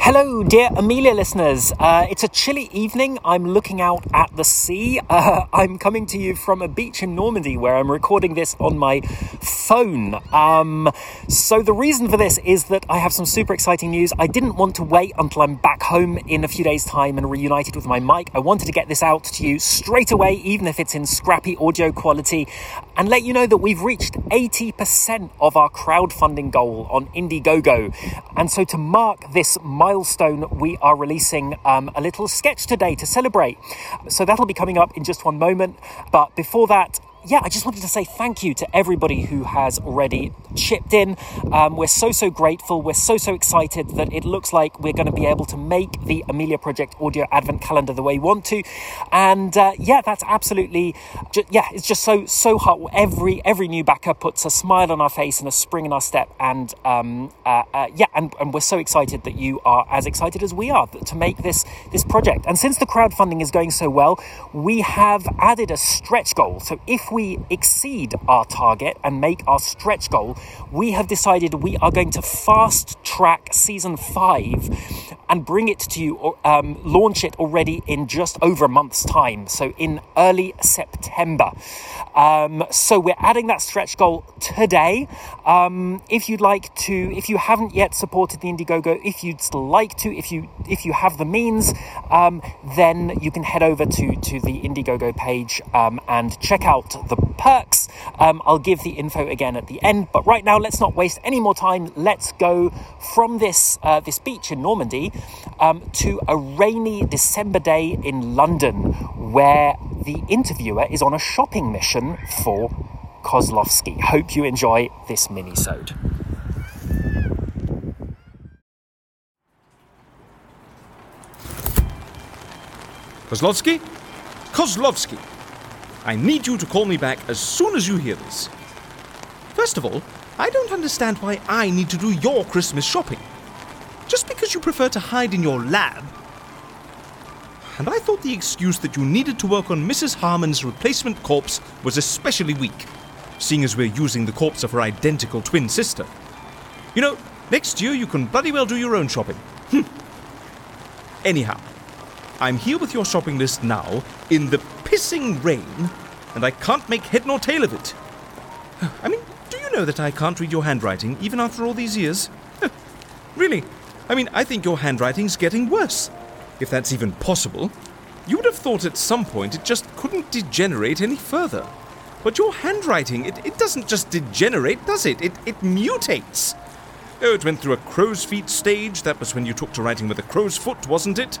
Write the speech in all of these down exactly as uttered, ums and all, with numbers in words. Hello, dear Amelia listeners. Uh, it's a chilly evening. I'm looking out at the sea. Uh, I'm coming to you from a beach in Normandy where I'm recording this on my phone. Um, so the reason for this is that I have some super exciting news. I didn't want to wait until I'm back home in a few days' time and reunited with my mic. I wanted to get this out to you straight away, even if it's in scrappy audio quality, and let you know that we've reached eighty percent of our crowdfunding goal on Indiegogo. And so to mark this milestone, we are releasing um, a little sketch today to celebrate. So that'll be coming up in just one moment. But before that, yeah, I just wanted to say thank you to everybody who has already chipped in. Um, we're so, so grateful. We're so, so excited that it looks like we're going to be able to make the Amelia Project Audio Advent Calendar the way we want to. And uh, yeah, that's absolutely, ju- yeah, it's just so, so hot. Every every new backer puts a smile on our face and a spring in our step. And um, uh, uh, yeah, and, and we're so excited that you are as excited as we are to make this, this project. And since the crowdfunding is going so well, we have added a stretch goal. So if we exceed our target and make our stretch goal, we have decided we are going to fast track season five and bring it to you, or um, launch it already in just over a month's time, so in early September. Um, so we're adding that stretch goal today. Um, if you'd like to, if you haven't yet supported the Indiegogo, if you'd like to, if you if you have the means, um, then you can head over to, to the Indiegogo page um, and check out the perks. Um, I'll give the info again at the end, but right now let's not waste any more time. Let's go from this uh, this beach in Normandy um, to a rainy December day in London, where the interviewer is on a shopping mission for Kozlowski. Hope you enjoy this mini-sode. Kozlowski? Kozlowski! I need you to call me back as soon as you hear this. First of all, I don't understand why I need to do your Christmas shopping. Just because you prefer to hide in your lab. And I thought the excuse that you needed to work on Missus Harmon's replacement corpse was especially weak, seeing as we're using the corpse of her identical twin sister. You know, next year you can bloody well do your own shopping. Hm. Anyhow, I'm here with your shopping list now, in the pissing rain, and I can't make head nor tail of it. I mean, do you know that I can't read your handwriting, even after all these years? Really? I mean, I think your handwriting's getting worse, if that's even possible. You would have thought at some point it just couldn't degenerate any further. But your handwriting, it, it doesn't just degenerate, does it? It, it mutates. Oh, it went through a crow's feet stage. That was when you took to writing with a crow's foot, wasn't it?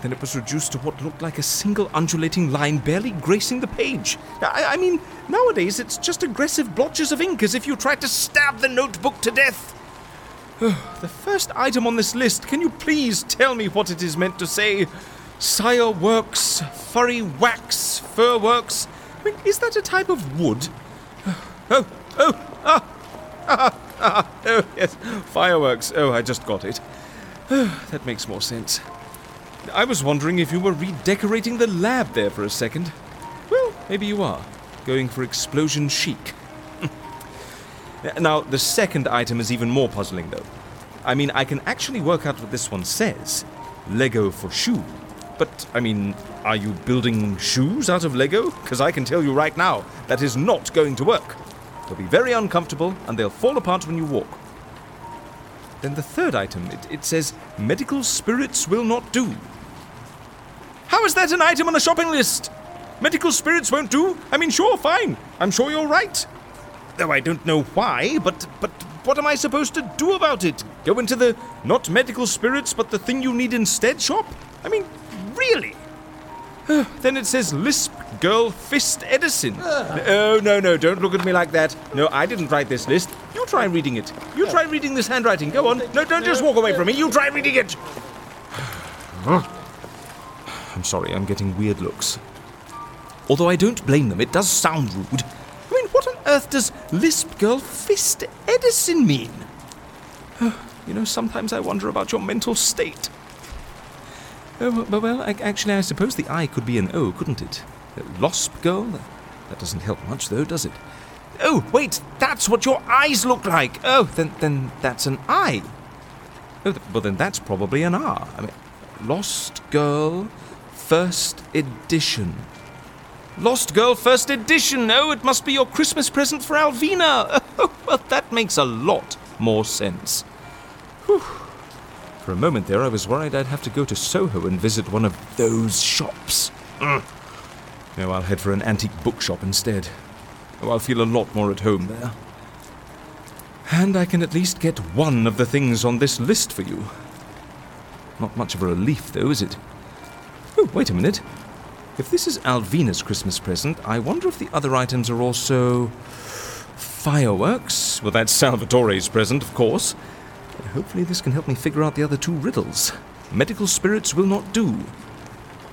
Then it was reduced to what looked like a single undulating line barely gracing the page. I, I mean, nowadays it's just aggressive blotches of ink as if you tried to stab the notebook to death. Oh, the first item on this list, can you please tell me what it is meant to say? Sire works, furry wax, fur works. I mean, is that a type of wood? Oh, oh, ah, ah, ah, oh, yes, fireworks. Oh, I just got it. Oh, that makes more sense. I was wondering if you were redecorating the lab there for a second. Well, maybe you are. Going for explosion chic. Now, the second item is even more puzzling, though. I mean, I can actually work out what this one says. Lego for shoe. But, I mean, are you building shoes out of Lego? Because I can tell you right now, that is not going to work. They'll be very uncomfortable, and they'll fall apart when you walk. Then the third item, it, it says, medical spirits will not do. is that an item on the shopping list? Medical spirits won't do? I mean, sure, fine. I'm sure you're right. Though I don't know why, but but what am I supposed to do about it? Go into the not medical spirits, but the thing you need instead shop? I mean, really? Then it says Lisp Girl Fist Edison. Ugh. Oh, no, no, don't look at me like that. No, I didn't write this list. You try reading it. You try reading this handwriting. Go on. No, don't just walk away from me. You try reading it. I'm sorry, I'm getting weird looks. Although I don't blame them, it does sound rude. I mean, what on earth does Lisp Girl Fist Edison mean? You know, sometimes I wonder about your mental state. Oh, well, actually, I suppose the I could be an O, couldn't it? Losp girl? That doesn't help much, though, does it? Oh, wait, that's what your eyes look like. Oh, then then that's an I. Oh, well, then that's probably an R. I mean, Lost Girl First Edition. Lost Girl First Edition. Oh, it must be your Christmas present for Alvina. Oh, well, that makes a lot more sense. Whew. For a moment there, I was worried I'd have to go to Soho and visit one of those shops. Mm. No, I'll head for an antique bookshop instead. Oh, I'll feel a lot more at home there. And I can at least get one of the things on this list for you. Not much of a relief, though, is it? Oh, wait a minute. If this is Alvina's Christmas present, I wonder if the other items are also... fireworks? Well, that's Salvatore's present, of course. Hopefully this can help me figure out the other two riddles. Medical spirits will not do.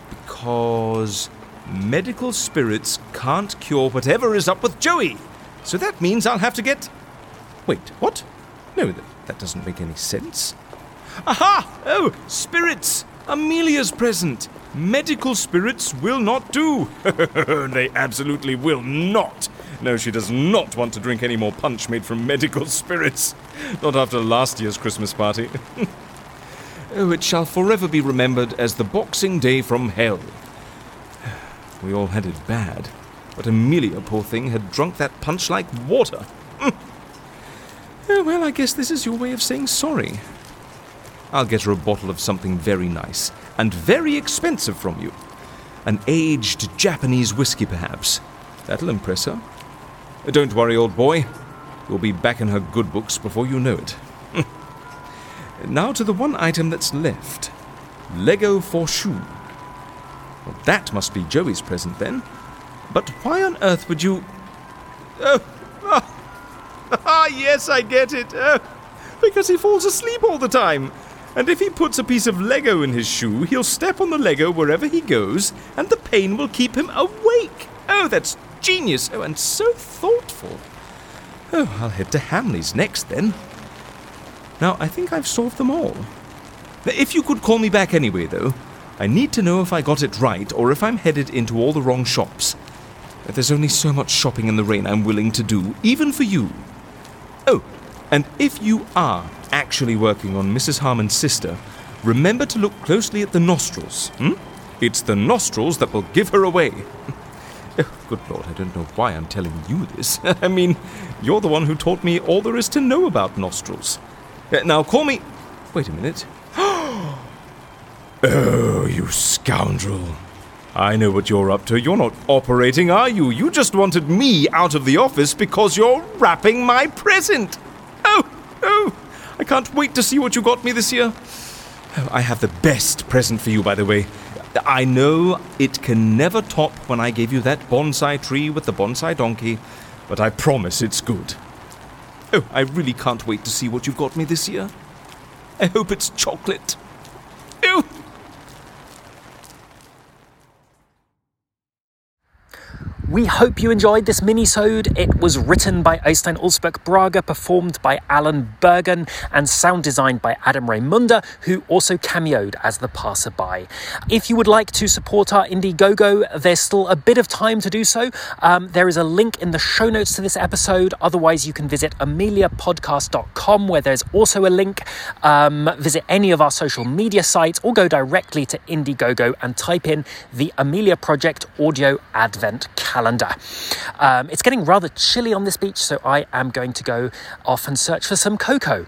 Because medical spirits can't cure whatever is up with Joey. So that means I'll have to get... Wait, what? No, th- that doesn't make any sense. Aha! Oh, spirits! Amelia's present. Medical spirits will not do. They absolutely will not. No, she does not want to drink any more punch made from medical spirits. Not after last year's Christmas party. Oh, it shall forever be remembered as the Boxing Day from hell. We all had it bad. But Amelia, poor thing, had drunk that punch like water. Oh, well, I guess this is your way of saying sorry. I'll get her a bottle of something very nice and very expensive from you. An aged Japanese whiskey, perhaps. That'll impress her. Don't worry, old boy. You'll be back in her good books before you know it. Now to the one item that's left. Lego for shoe. Well, that must be Joey's present, then. But why on earth would you... Oh! Ah, oh. Yes, I get it. Oh. Because he falls asleep all the time. And if he puts a piece of Lego in his shoe, he'll step on the Lego wherever he goes, and the pain will keep him awake. Oh, that's genius. Oh, and so thoughtful. Oh, I'll head to Hamley's next, then. Now, I think I've solved them all. If you could call me back anyway, though, I need to know if I got it right or if I'm headed into all the wrong shops. But there's only so much shopping in the rain I'm willing to do, even for you. Oh, and if you are actually working on Missus Harmon's sister, remember to look closely at the nostrils. Hmm? It's the nostrils that will give her away. Oh, good Lord, I don't know why I'm telling you this. I mean, you're the one who taught me all there is to know about nostrils. Uh, now call me... Wait a minute. Oh, you scoundrel. I know what you're up to. You're not operating, are you? You just wanted me out of the office because you're wrapping my present. Oh, oh, I can't wait to see what you got me this year. Oh, I have the best present for you, by the way. I know it can never top when I gave you that bonsai tree with the bonsai donkey, but I promise it's good. Oh, I really can't wait to see what you've got me this year. I hope it's chocolate. Ew! We hope you enjoyed this mini-sode. It was written by Oystein Ulsberg Brager, performed by Alan Burgon, and sound designed by Adam Raymonda, who also cameoed as the passerby. If you would like to support our Indiegogo, there's still a bit of time to do so. Um, there is a link in the show notes to this episode. Otherwise, you can visit amelia podcast dot com, where there's also a link. Um, visit any of our social media sites, or go directly to Indiegogo and type in The Amelia Project Audio Advent Calendar. calendar. Um, it's getting rather chilly on this beach, so I am going to go off and search for some cocoa.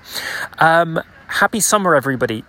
Um, happy summer, everybody.